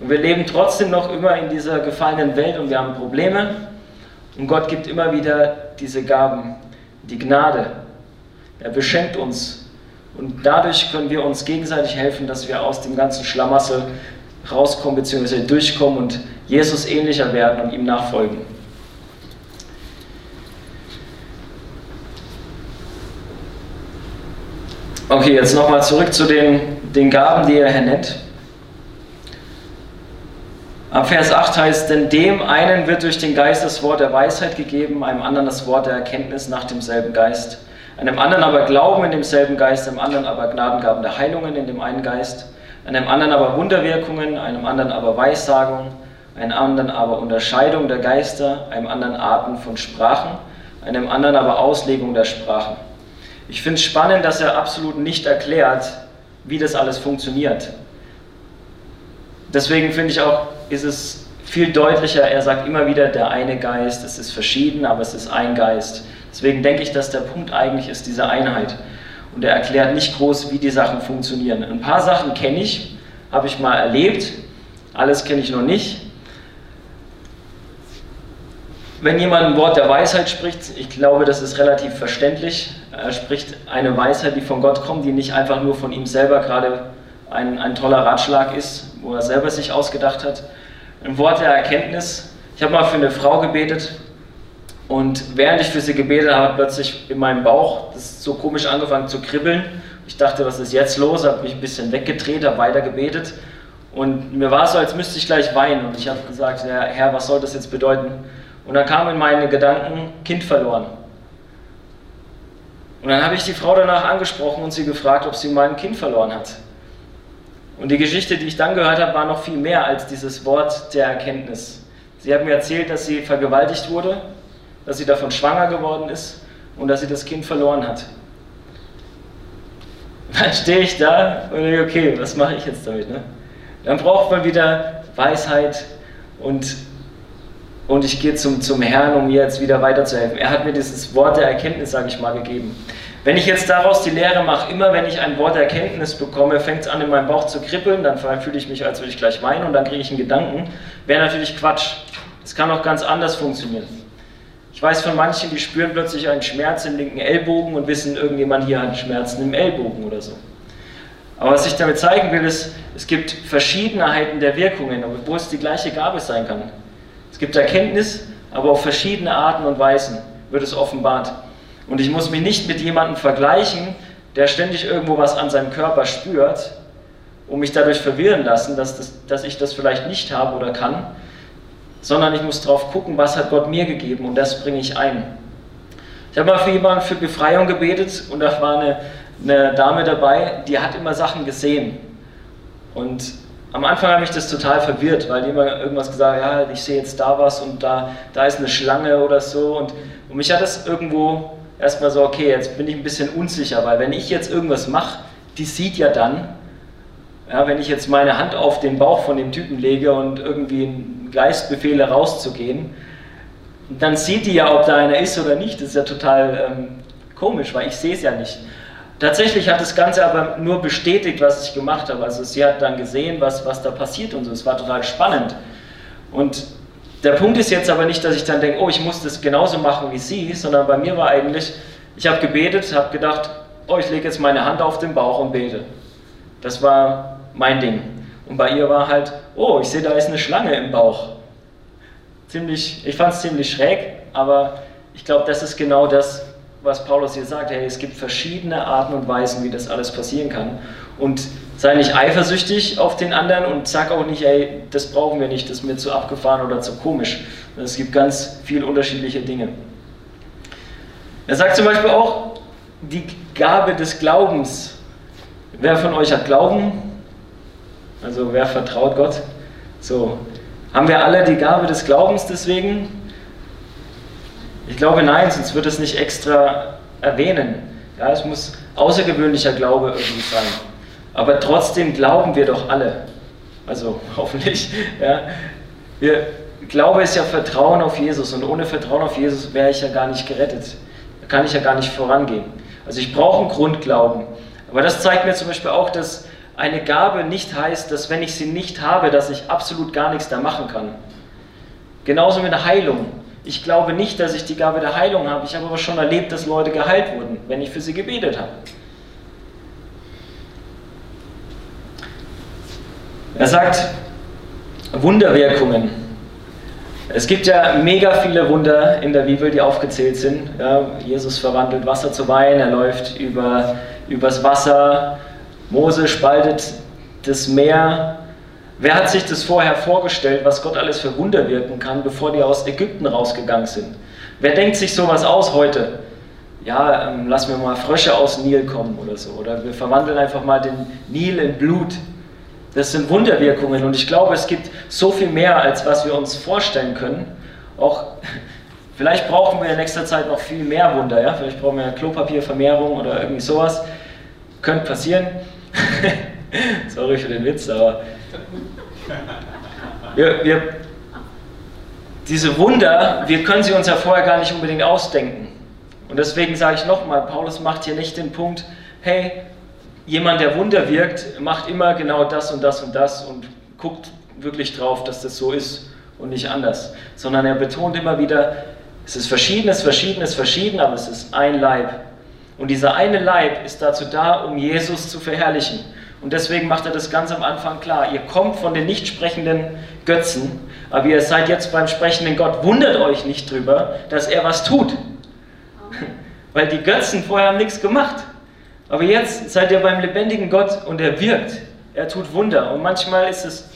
Und wir leben trotzdem noch immer in dieser gefallenen Welt und wir haben Probleme. Und Gott gibt immer wieder diese Gaben, die Gnade. Er beschenkt uns. Und dadurch können wir uns gegenseitig helfen, dass wir aus dem ganzen Schlamassel rauskommen bzw. durchkommen und Jesus ähnlicher werden und ihm nachfolgen. Okay, jetzt nochmal zurück zu den, den Gaben, die er hier nennt. Ab Vers acht heißt, denn dem einen wird durch den Geist das Wort der Weisheit gegeben, einem anderen das Wort der Erkenntnis nach demselben Geist, einem anderen aber Glauben in demselben Geist, einem anderen aber Gnadengaben der Heilungen in dem einen Geist, einem anderen aber Wunderwirkungen, einem anderen aber Weissagung, einem anderen aber Unterscheidung der Geister, einem anderen Arten von Sprachen, einem anderen aber Auslegung der Sprachen. Ich finde es spannend, dass er absolut nicht erklärt, wie das alles funktioniert. Deswegen finde ich auch, ist es viel deutlicher, er sagt immer wieder, der eine Geist, es ist verschieden, aber es ist ein Geist. Deswegen denke ich, dass der Punkt eigentlich ist, diese Einheit. Und er erklärt nicht groß, wie die Sachen funktionieren. Ein paar Sachen kenne ich, habe ich mal erlebt, alles kenne ich noch nicht. Wenn jemand ein Wort der Weisheit spricht, ich glaube, das ist relativ verständlich, er spricht eine Weisheit, die von Gott kommt, die nicht einfach nur von ihm selber gerade Ein, ein toller Ratschlag ist, wo er selber sich ausgedacht hat. Ein Wort der Erkenntnis. Ich habe mal für eine Frau gebetet und während ich für sie gebetet habe, hat plötzlich in meinem Bauch das ist so komisch angefangen zu kribbeln. Ich dachte, was ist jetzt los? Habe mich ein bisschen weggedreht, habe weiter gebetet und mir war es so, als müsste ich gleich weinen. Und ich habe gesagt, ja, Herr, was soll das jetzt bedeuten? Und dann kam in meine Gedanken, Kind verloren. Und dann habe ich die Frau danach angesprochen und sie gefragt, ob sie mein Kind verloren hat. Und die Geschichte, die ich dann gehört habe, war noch viel mehr als dieses Wort der Erkenntnis. Sie hat mir erzählt, dass sie vergewaltigt wurde, dass sie davon schwanger geworden ist und dass sie das Kind verloren hat. Dann stehe ich da und denke, okay, was mache ich jetzt damit? Ne? Dann braucht man wieder Weisheit und, und ich gehe zum, zum Herrn, um mir jetzt wieder weiterzuhelfen. Er hat mir dieses Wort der Erkenntnis, sage ich mal, gegeben. Wenn ich jetzt daraus die Lehre mache, immer wenn ich ein Wort der Erkenntnis bekomme, fängt es an in meinem Bauch zu kribbeln, dann fühle ich mich, als würde ich gleich weinen und dann kriege ich einen Gedanken, wäre natürlich Quatsch. Es kann auch ganz anders funktionieren. Ich weiß von manchen, die spüren plötzlich einen Schmerz im linken Ellbogen und wissen, irgendjemand hier hat Schmerzen im Ellbogen oder so. Aber was ich damit zeigen will, ist, es gibt Verschiedenheiten der Wirkungen, obwohl es die gleiche Gabe sein kann. Es gibt Erkenntnis, aber auf verschiedene Arten und Weisen wird es offenbart. Und ich muss mich nicht mit jemandem vergleichen, der ständig irgendwo was an seinem Körper spürt und mich dadurch verwirren lassen, dass, das, dass ich das vielleicht nicht habe oder kann, sondern ich muss drauf gucken, was hat Gott mir gegeben und das bringe ich ein. Ich habe mal für jemanden für Befreiung gebetet und da war eine, eine Dame dabei, die hat immer Sachen gesehen. Und am Anfang hat mich das total verwirrt, weil die immer irgendwas gesagt hat, ja, ich sehe jetzt da was und da, da ist eine Schlange oder so. Und, und mich hat das irgendwo erstmal so, okay, jetzt bin ich ein bisschen unsicher, weil wenn ich jetzt irgendwas mache, die sieht ja dann, ja, wenn ich jetzt meine Hand auf den Bauch von dem Typen lege und irgendwie einen Geist befehle, rauszugehen, dann sieht die ja, ob da einer ist oder nicht. Das ist ja total ähm, komisch, weil ich sehe es ja nicht. Tatsächlich hat das Ganze aber nur bestätigt, was ich gemacht habe. Also sie hat dann gesehen, was, was da passiert und so. Es war total spannend. Und der Punkt ist jetzt aber nicht, dass ich dann denke, oh, ich muss das genauso machen wie sie, sondern bei mir war eigentlich, ich habe gebetet, habe gedacht, oh, ich lege jetzt meine Hand auf den Bauch und bete. Das war mein Ding. Und bei ihr war halt, oh, ich sehe, da ist eine Schlange im Bauch. Ziemlich, ich fand es ziemlich schräg, aber ich glaube, das ist genau das, was Paulus hier sagt. Hey, es gibt verschiedene Arten und Weisen, wie das alles passieren kann. Und sei nicht eifersüchtig auf den anderen und sag auch nicht, ey, das brauchen wir nicht, das ist mir zu abgefahren oder zu komisch. Es gibt ganz viele unterschiedliche Dinge. Er sagt zum Beispiel auch, die Gabe des Glaubens. Wer von euch hat Glauben? Also wer vertraut Gott? So, haben wir alle die Gabe des Glaubens deswegen? Ich glaube nein, sonst wird es nicht extra erwähnen. Ja, es muss außergewöhnlicher Glaube irgendwie sein. Aber trotzdem glauben wir doch alle. Also hoffentlich. Ja. Wir, Glaube ist ja Vertrauen auf Jesus und ohne Vertrauen auf Jesus wäre ich ja gar nicht gerettet. Da kann ich ja gar nicht vorangehen. Also ich brauche einen Grundglauben. Aber das zeigt mir zum Beispiel auch, dass eine Gabe nicht heißt, dass wenn ich sie nicht habe, dass ich absolut gar nichts da machen kann. Genauso mit der Heilung. Ich glaube nicht, dass ich die Gabe der Heilung habe. Ich habe aber schon erlebt, dass Leute geheilt wurden, wenn ich für sie gebetet habe. Er sagt, Wunderwirkungen. Es gibt ja mega viele Wunder in der Bibel, die aufgezählt sind. Ja, Jesus verwandelt Wasser zu Wein, er läuft über, übers Wasser, Mose spaltet das Meer. Wer hat sich das vorher vorgestellt, was Gott alles für Wunder wirken kann, bevor die aus Ägypten rausgegangen sind? Wer denkt sich sowas aus heute? Ja, ähm, lassen wir mal Frösche aus dem Nil kommen oder so. Oder wir verwandeln einfach mal den Nil in Blut. Das sind Wunderwirkungen und ich glaube, es gibt so viel mehr, als was wir uns vorstellen können. Auch vielleicht brauchen wir in nächster Zeit noch viel mehr Wunder. Ja? Vielleicht brauchen wir Klopapiervermehrung oder irgendwie sowas. Könnte passieren. Sorry für den Witz, aber wir, wir, diese Wunder, wir können sie uns ja vorher gar nicht unbedingt ausdenken. Und deswegen sage ich nochmal, Paulus macht hier nicht den Punkt, hey, jemand, der Wunder wirkt, macht immer genau das und das und das und guckt wirklich drauf, dass das so ist und nicht anders. Sondern er betont immer wieder, es ist verschiedenes, verschiedenes, verschieden, aber es ist ein Leib. Und dieser eine Leib ist dazu da, um Jesus zu verherrlichen. Und deswegen macht er das ganz am Anfang klar. Ihr kommt von den nicht sprechenden Götzen, aber ihr seid jetzt beim sprechenden Gott. Wundert euch nicht drüber, dass er was tut. Weil die Götzen vorher haben nichts gemacht. Aber jetzt seid ihr beim lebendigen Gott und er wirkt. Er tut Wunder. Und manchmal ist es,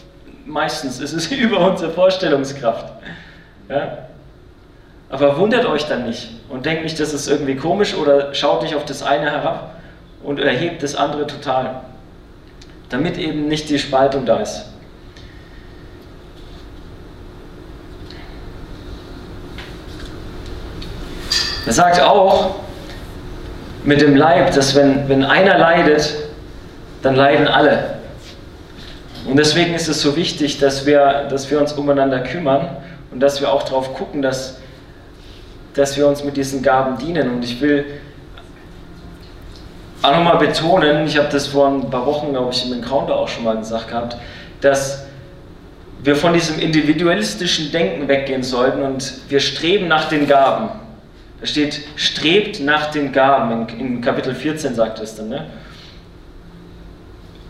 meistens ist es über unsere Vorstellungskraft. Ja? Aber wundert euch dann nicht und denkt nicht, das ist irgendwie komisch oder schaut nicht auf das eine herab und erhebt das andere total. Damit eben nicht die Spaltung da ist. Er sagt auch mit dem Leib, dass wenn, wenn einer leidet, dann leiden alle. Und deswegen ist es so wichtig, dass wir, dass wir uns umeinander kümmern und dass wir auch darauf gucken, dass, dass wir uns mit diesen Gaben dienen. Und ich will auch nochmal betonen, ich habe das vor ein paar Wochen, glaube ich, im Encounter auch schon mal gesagt gehabt, dass wir von diesem individualistischen Denken weggehen sollten und wir streben nach den Gaben. Da steht, strebt nach den Gaben, in, in Kapitel vierzehn sagt es dann. Ne?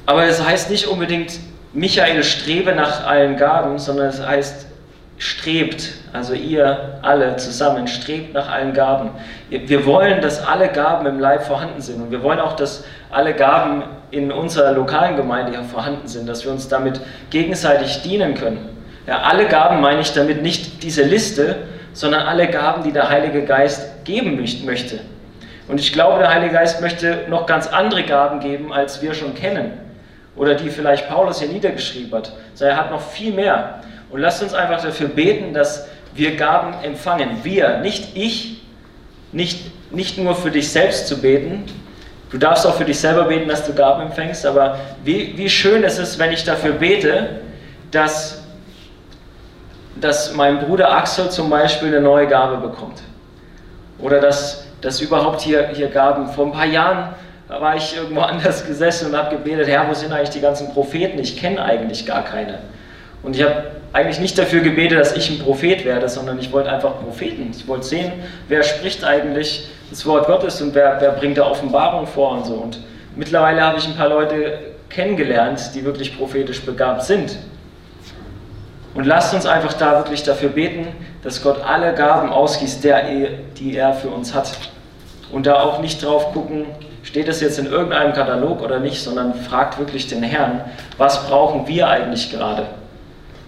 Aber es heißt nicht unbedingt, Michael strebe nach allen Gaben, sondern es heißt, strebt, also ihr alle zusammen, strebt nach allen Gaben. Wir wollen, dass alle Gaben im Leib vorhanden sind und wir wollen auch, dass alle Gaben in unserer lokalen Gemeinde vorhanden sind, dass wir uns damit gegenseitig dienen können. Ja, alle Gaben meine ich damit nicht diese Liste, sondern alle Gaben, die der Heilige Geist geben möchte. Und ich glaube, der Heilige Geist möchte noch ganz andere Gaben geben, als wir schon kennen oder die vielleicht Paulus hier niedergeschrieben hat. Also er hat noch viel mehr. Und lasst uns einfach dafür beten, dass wir Gaben empfangen. Wir, nicht ich, nicht, nicht nur für dich selbst zu beten. Du darfst auch für dich selber beten, dass du Gaben empfängst. Aber wie, wie schön ist es, wenn ich dafür bete, dass, dass mein Bruder Axel zum Beispiel eine neue Gabe bekommt. Oder dass, dass überhaupt hier, hier Gaben. Vor ein paar Jahren Da war ich irgendwo anders gesessen und habe gebetet, Herr, wo sind eigentlich die ganzen Propheten? Ich kenne eigentlich gar keine. Und ich habe eigentlich nicht dafür gebetet, dass ich ein Prophet werde, sondern ich wollte einfach Propheten. Ich wollte sehen, wer spricht eigentlich das Wort Gottes und wer, wer bringt da Offenbarung vor und so. Und mittlerweile habe ich ein paar Leute kennengelernt, die wirklich prophetisch begabt sind. Und lasst uns einfach da wirklich dafür beten, dass Gott alle Gaben ausgießt, der, die er für uns hat. Und da auch nicht drauf gucken, steht es jetzt in irgendeinem Katalog oder nicht, sondern fragt wirklich den Herrn, was brauchen wir eigentlich gerade?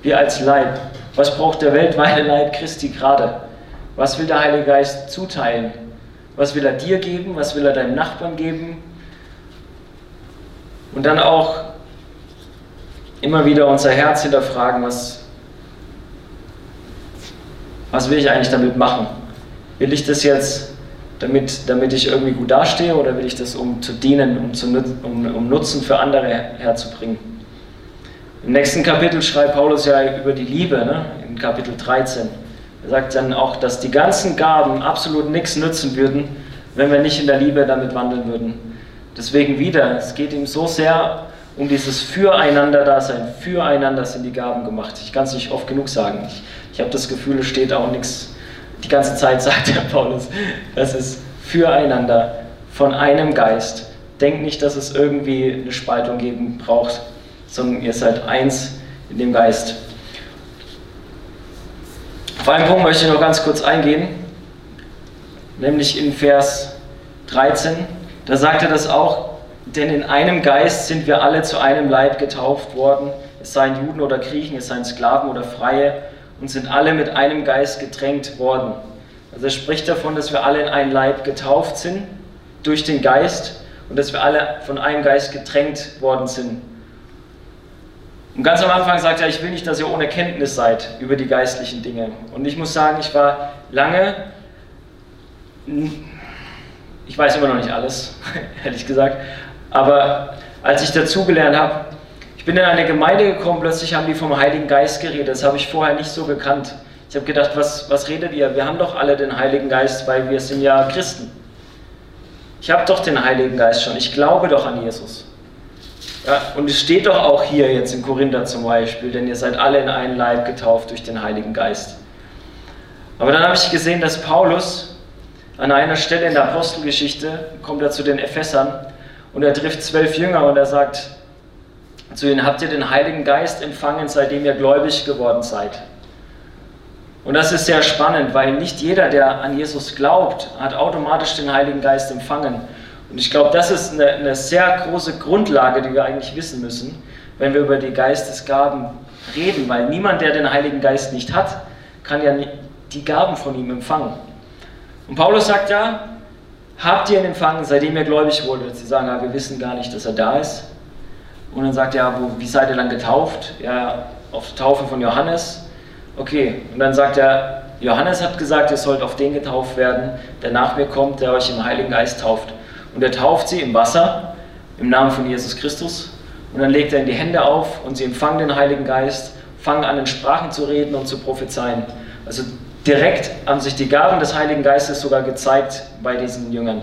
Wir als Leib. Was braucht der weltweite Leib Christi gerade? Was will der Heilige Geist zuteilen? Was will er dir geben? Was will er deinem Nachbarn geben? Und dann auch immer wieder unser Herz hinterfragen, was, was will ich eigentlich damit machen? Will ich das jetzt, damit, damit ich irgendwie gut dastehe, oder will ich das, um zu dienen, um, zu, um, um Nutzen für andere herzubringen? Im nächsten Kapitel schreibt Paulus ja über die Liebe, ne? In Kapitel dreizehn. Er sagt dann auch, dass die ganzen Gaben absolut nichts nützen würden, wenn wir nicht in der Liebe damit wandeln würden. Deswegen wieder, es geht ihm so sehr um dieses Füreinander-Dasein. Füreinander sind die Gaben gemacht. Ich kann es nicht oft genug sagen. Ich, ich habe das Gefühl, es steht auch nichts. Die ganze Zeit sagt der Paulus, das ist füreinander, von einem Geist. Denkt nicht, dass es irgendwie eine Spaltung geben braucht, sondern ihr seid eins in dem Geist. Auf einen Punkt möchte ich noch ganz kurz eingehen, nämlich in Vers dreizehn. Da sagt er das auch, denn in einem Geist sind wir alle zu einem Leib getauft worden, es seien Juden oder Griechen, es seien Sklaven oder Freie, und sind alle mit einem Geist gedrängt worden. Also er spricht davon, dass wir alle in einen Leib getauft sind durch den Geist und dass wir alle von einem Geist gedrängt worden sind. Und ganz am Anfang sagt er, ich will nicht, dass ihr ohne Kenntnis seid über die geistlichen Dinge. Und ich muss sagen, ich war lange, ich weiß immer noch nicht alles, ehrlich gesagt, aber als ich dazugelernt habe, ich bin in eine Gemeinde gekommen, plötzlich haben die vom Heiligen Geist geredet. Das habe ich vorher nicht so gekannt. Ich habe gedacht, was, was redet ihr? Wir haben doch alle den Heiligen Geist, weil wir sind ja Christen. Ich habe doch den Heiligen Geist schon. Ich glaube doch an Jesus. Ja, und es steht doch auch hier jetzt in Korinther zum Beispiel, denn ihr seid alle in einen Leib getauft durch den Heiligen Geist. Aber dann habe ich gesehen, dass Paulus an einer Stelle in der Apostelgeschichte, kommt er zu den Ephesern und er trifft zwölf Jünger und er sagt, zu ihnen, habt ihr den Heiligen Geist empfangen, seitdem ihr gläubig geworden seid? Und das ist sehr spannend, weil nicht jeder, der an Jesus glaubt, hat automatisch den Heiligen Geist empfangen. Und ich glaube, das ist eine, eine sehr große Grundlage, die wir eigentlich wissen müssen, wenn wir über die Geistesgaben reden, weil niemand, der den Heiligen Geist nicht hat, kann ja die Gaben von ihm empfangen. Und Paulus sagt ja, habt ihr ihn empfangen, seitdem ihr gläubig wurdet? Sie sagen, ja, wir wissen gar nicht, dass er da ist. Und dann sagt er, ja, wo, wie seid ihr dann getauft? Ja, auf die Taufe von Johannes. Okay, und dann sagt er, Johannes hat gesagt, ihr sollt auf den getauft werden, der nach mir kommt, der euch im Heiligen Geist tauft. Und er tauft sie im Wasser, im Namen von Jesus Christus. Und dann legt er ihnen die Hände auf und sie empfangen den Heiligen Geist, fangen an in Sprachen zu reden und zu prophezeien. Also direkt haben sich die Gaben des Heiligen Geistes sogar gezeigt bei diesen Jüngern.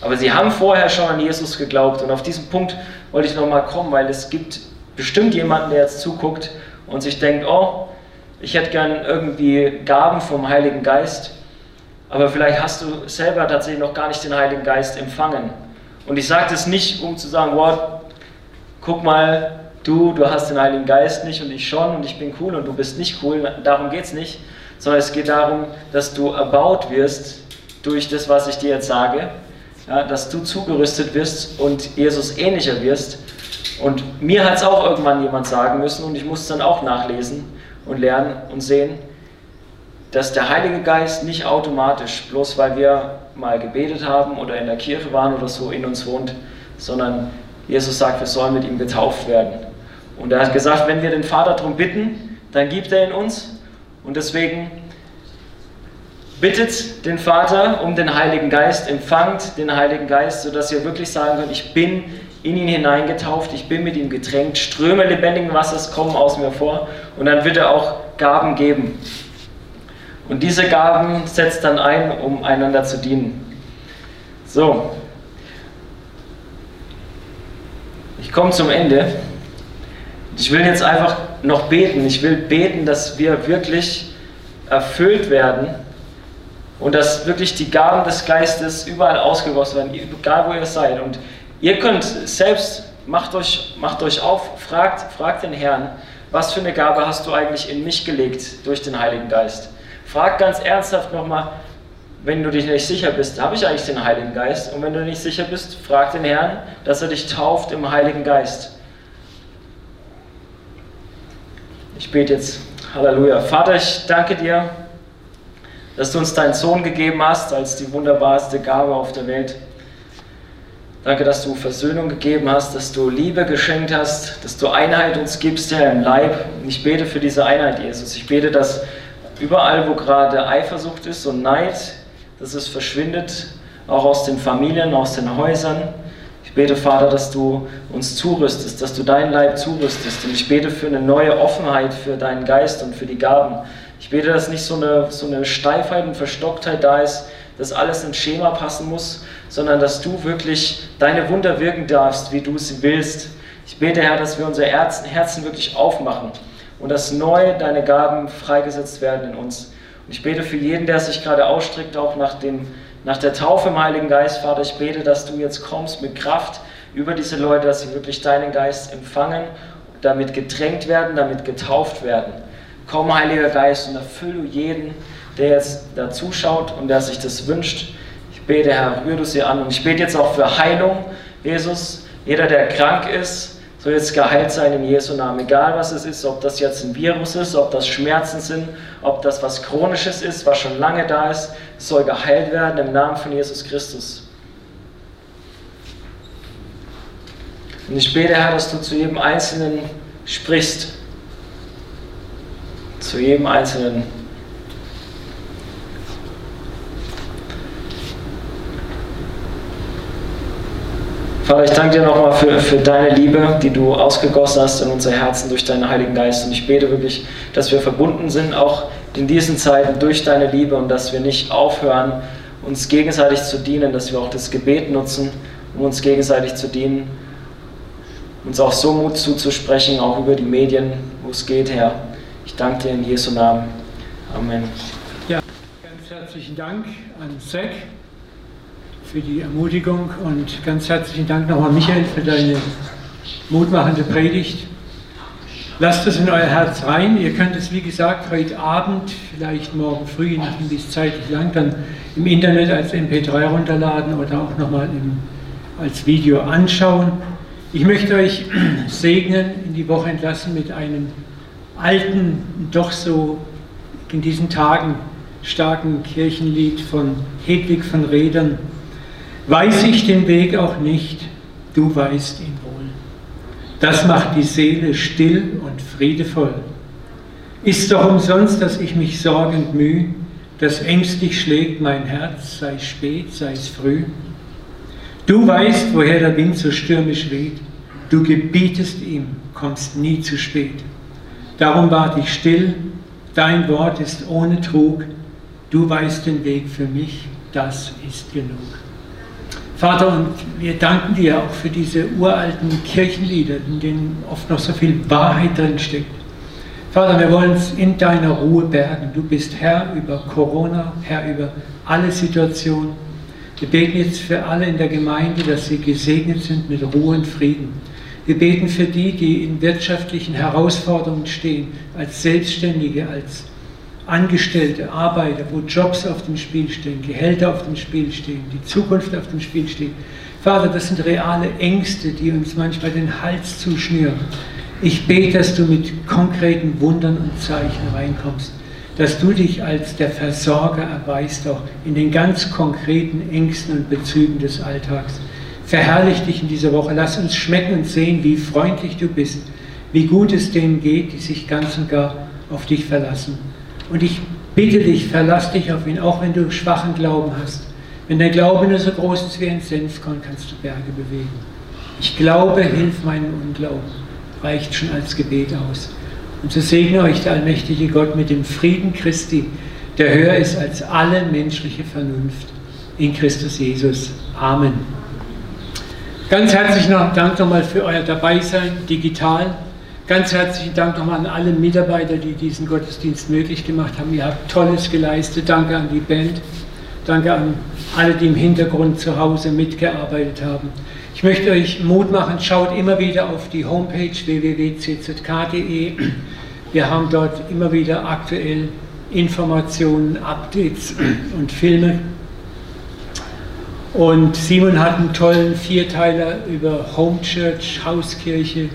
Aber sie haben vorher schon an Jesus geglaubt. Und auf diesen Punkt wollte ich nochmal kommen, weil es gibt bestimmt jemanden, der jetzt zuguckt und sich denkt, oh, ich hätte gern irgendwie Gaben vom Heiligen Geist, aber vielleicht hast du selber tatsächlich noch gar nicht den Heiligen Geist empfangen. Und ich sage das nicht, um zu sagen, wow, guck mal, du, du hast den Heiligen Geist nicht und ich schon und ich bin cool und du bist nicht cool, darum geht es nicht, sondern es geht darum, dass du erbaut wirst durch das, was ich dir jetzt sage. Ja, dass du zugerüstet wirst und Jesus ähnlicher wirst. Und mir hat es auch irgendwann jemand sagen müssen und ich muss es dann auch nachlesen und lernen und sehen, dass der Heilige Geist nicht automatisch, bloß weil wir mal gebetet haben oder in der Kirche waren oder so, in uns wohnt, sondern Jesus sagt, wir sollen mit ihm getauft werden. Und er hat gesagt, wenn wir den Vater darum bitten, dann gibt er ihn uns. Und deswegen bittet den Vater um den Heiligen Geist, empfangt den Heiligen Geist, sodass ihr wirklich sagen könnt, ich bin in ihn hineingetauft, ich bin mit ihm getränkt, Ströme lebendigen Wassers kommen aus mir vor und dann wird er auch Gaben geben. Und diese Gaben setzt dann ein, um einander zu dienen. So, komme zum Ende. Ich will jetzt einfach noch beten. Ich will beten, dass wir wirklich erfüllt werden und dass wirklich die Gaben des Geistes überall ausgegossen werden, egal wo ihr seid. Und ihr könnt selbst, macht euch, macht euch auf, fragt, fragt den Herrn, was für eine Gabe hast du eigentlich in mich gelegt durch den Heiligen Geist? Frag ganz ernsthaft nochmal, wenn du dich nicht sicher bist, habe ich eigentlich den Heiligen Geist? Und wenn du nicht sicher bist, frag den Herrn, dass er dich tauft im Heiligen Geist. Ich bete jetzt. Halleluja. Vater, ich danke dir, dass du uns deinen Sohn gegeben hast, als die wunderbarste Gabe auf der Welt. Danke, dass du Versöhnung gegeben hast, dass du Liebe geschenkt hast, dass du Einheit uns gibst, Herr, im Leib. Und ich bete für diese Einheit, Jesus. Ich bete, dass überall, wo gerade Eifersucht ist und Neid, dass es verschwindet, auch aus den Familien, aus den Häusern. Ich bete, Vater, dass du uns zurüstest, dass du deinen Leib zurüstest. Und ich bete für eine neue Offenheit für deinen Geist und für die Gaben. Ich bete, dass nicht so eine, so eine Steifheit und Verstocktheit da ist, dass alles ins Schema passen muss, sondern dass du wirklich deine Wunder wirken darfst, wie du sie willst. Ich bete, Herr, dass wir unsere Herzen wirklich aufmachen und dass neu deine Gaben freigesetzt werden in uns. Und ich bete für jeden, der sich gerade ausstreckt, auch nach, dem, nach der Taufe im Heiligen Geist, Vater, ich bete, dass du jetzt kommst mit Kraft über diese Leute, dass sie wirklich deinen Geist empfangen, damit getränkt werden, damit getauft werden. Komm, Heiliger Geist, und erfüll du jeden, der jetzt da zuschaut und der sich das wünscht. Ich bete, Herr, rühr du sie an. Und ich bete jetzt auch für Heilung, Jesus. Jeder, der krank ist, soll jetzt geheilt sein in Jesu Namen. Egal, was es ist, ob das jetzt ein Virus ist, ob das Schmerzen sind, ob das was Chronisches ist, was schon lange da ist, soll geheilt werden im Namen von Jesus Christus. Und ich bete, Herr, dass du zu jedem Einzelnen sprichst. Zu jedem Einzelnen. Vater, ich danke dir nochmal für, für deine Liebe, die du ausgegossen hast in unser Herzen durch deinen Heiligen Geist. Und ich bete wirklich, dass wir verbunden sind, auch in diesen Zeiten durch deine Liebe, und dass wir nicht aufhören, uns gegenseitig zu dienen, dass wir auch das Gebet nutzen, um uns gegenseitig zu dienen, uns auch so Mut zuzusprechen, auch über die Medien, wo es geht, Herr. Ich danke dir in Jesu Namen. Amen. Ja, ganz herzlichen Dank an Zack für die Ermutigung und ganz herzlichen Dank nochmal, Michael, für deine mutmachende Predigt. Lasst es in euer Herz rein. Ihr könnt es, wie gesagt, heute Abend, vielleicht morgen früh, je nachdem wie es zeitlich langt, dann im Internet als M P drei runterladen oder auch nochmal als Video anschauen. Ich möchte euch segnen, in die Woche entlassen mit einem alten, doch so in diesen Tagen starken Kirchenlied von Hedwig von Redern. Weiß ich den Weg auch nicht, du weißt ihn wohl. Das macht die Seele still und friedevoll. Ist doch umsonst, dass ich mich sorgend müh, dass ängstlich schlägt mein Herz, sei spät, sei's früh. Du weißt, woher der Wind so stürmisch weht, du gebietest ihm, kommst nie zu spät. Darum ward ich still, dein Wort ist ohne Trug, du weißt den Weg für mich, das ist genug. Vater, und wir danken dir auch für diese uralten Kirchenlieder, in denen oft noch so viel Wahrheit drin steckt. Vater, wir wollen es in deiner Ruhe bergen. Du bist Herr über Corona, Herr über alle Situationen. Wir beten jetzt für alle in der Gemeinde, dass sie gesegnet sind mit Ruhe und Frieden. Wir beten für die, die in wirtschaftlichen Herausforderungen stehen, als Selbstständige, als Angestellte, Arbeiter, wo Jobs auf dem Spiel stehen, Gehälter auf dem Spiel stehen, die Zukunft auf dem Spiel steht. Vater, das sind reale Ängste, die uns manchmal den Hals zuschnüren. Ich bete, dass du mit konkreten Wundern und Zeichen reinkommst, dass du dich als der Versorger erweist, auch in den ganz konkreten Ängsten und Bezügen des Alltags. Verherrlich dich in dieser Woche, lass uns schmecken und sehen, wie freundlich du bist, wie gut es denen geht, die sich ganz und gar auf dich verlassen. Und ich bitte dich, verlass dich auf ihn, auch wenn du schwachen Glauben hast. Wenn der Glaube nur so groß ist wie ein Senfkorn, kannst du Berge bewegen. Ich glaube, hilf meinem Unglauben, reicht schon als Gebet aus. Und so segne euch der allmächtige Gott mit dem Frieden Christi, der höher ist als alle menschliche Vernunft. In Christus Jesus. Amen. Ganz herzlichen Dank nochmal für euer Dabeisein, digital. Ganz herzlichen Dank nochmal an alle Mitarbeiter, die diesen Gottesdienst möglich gemacht haben. Ihr habt Tolles geleistet. Danke an die Band. Danke an alle, die im Hintergrund zu Hause mitgearbeitet haben. Ich möchte euch Mut machen, schaut immer wieder auf die Homepage w w w punkt c z k punkt d e. Wir haben dort immer wieder aktuell Informationen, Updates und Filme. Und Simon hat einen tollen Vierteiler über Home Church, Hauskirche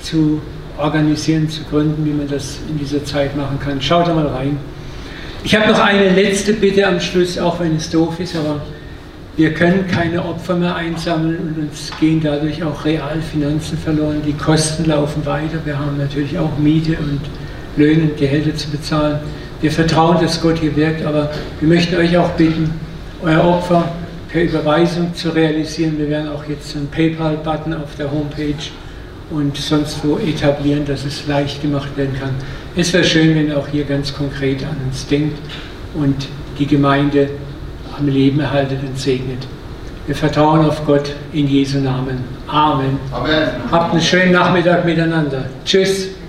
zu organisieren, zu gründen, wie man das in dieser Zeit machen kann. Schaut da mal rein. Ich habe noch eine letzte Bitte am Schluss, auch wenn es doof ist, aber wir können keine Opfer mehr einsammeln und uns gehen dadurch auch real Finanzen verloren. Die Kosten laufen weiter. Wir haben natürlich auch Miete und Löhne und Gehälter zu bezahlen. Wir vertrauen, dass Gott hier wirkt, aber wir möchten euch auch bitten, euer Opfer per Überweisung zu realisieren. Wir werden auch jetzt einen PayPal-Button auf der Homepage und sonst wo etablieren, dass es leicht gemacht werden kann. Es wäre schön, wenn ihr auch hier ganz konkret an uns denkt und die Gemeinde am Leben erhaltet und segnet. Wir vertrauen auf Gott in Jesu Namen. Amen. Amen. Habt einen schönen Nachmittag miteinander. Tschüss.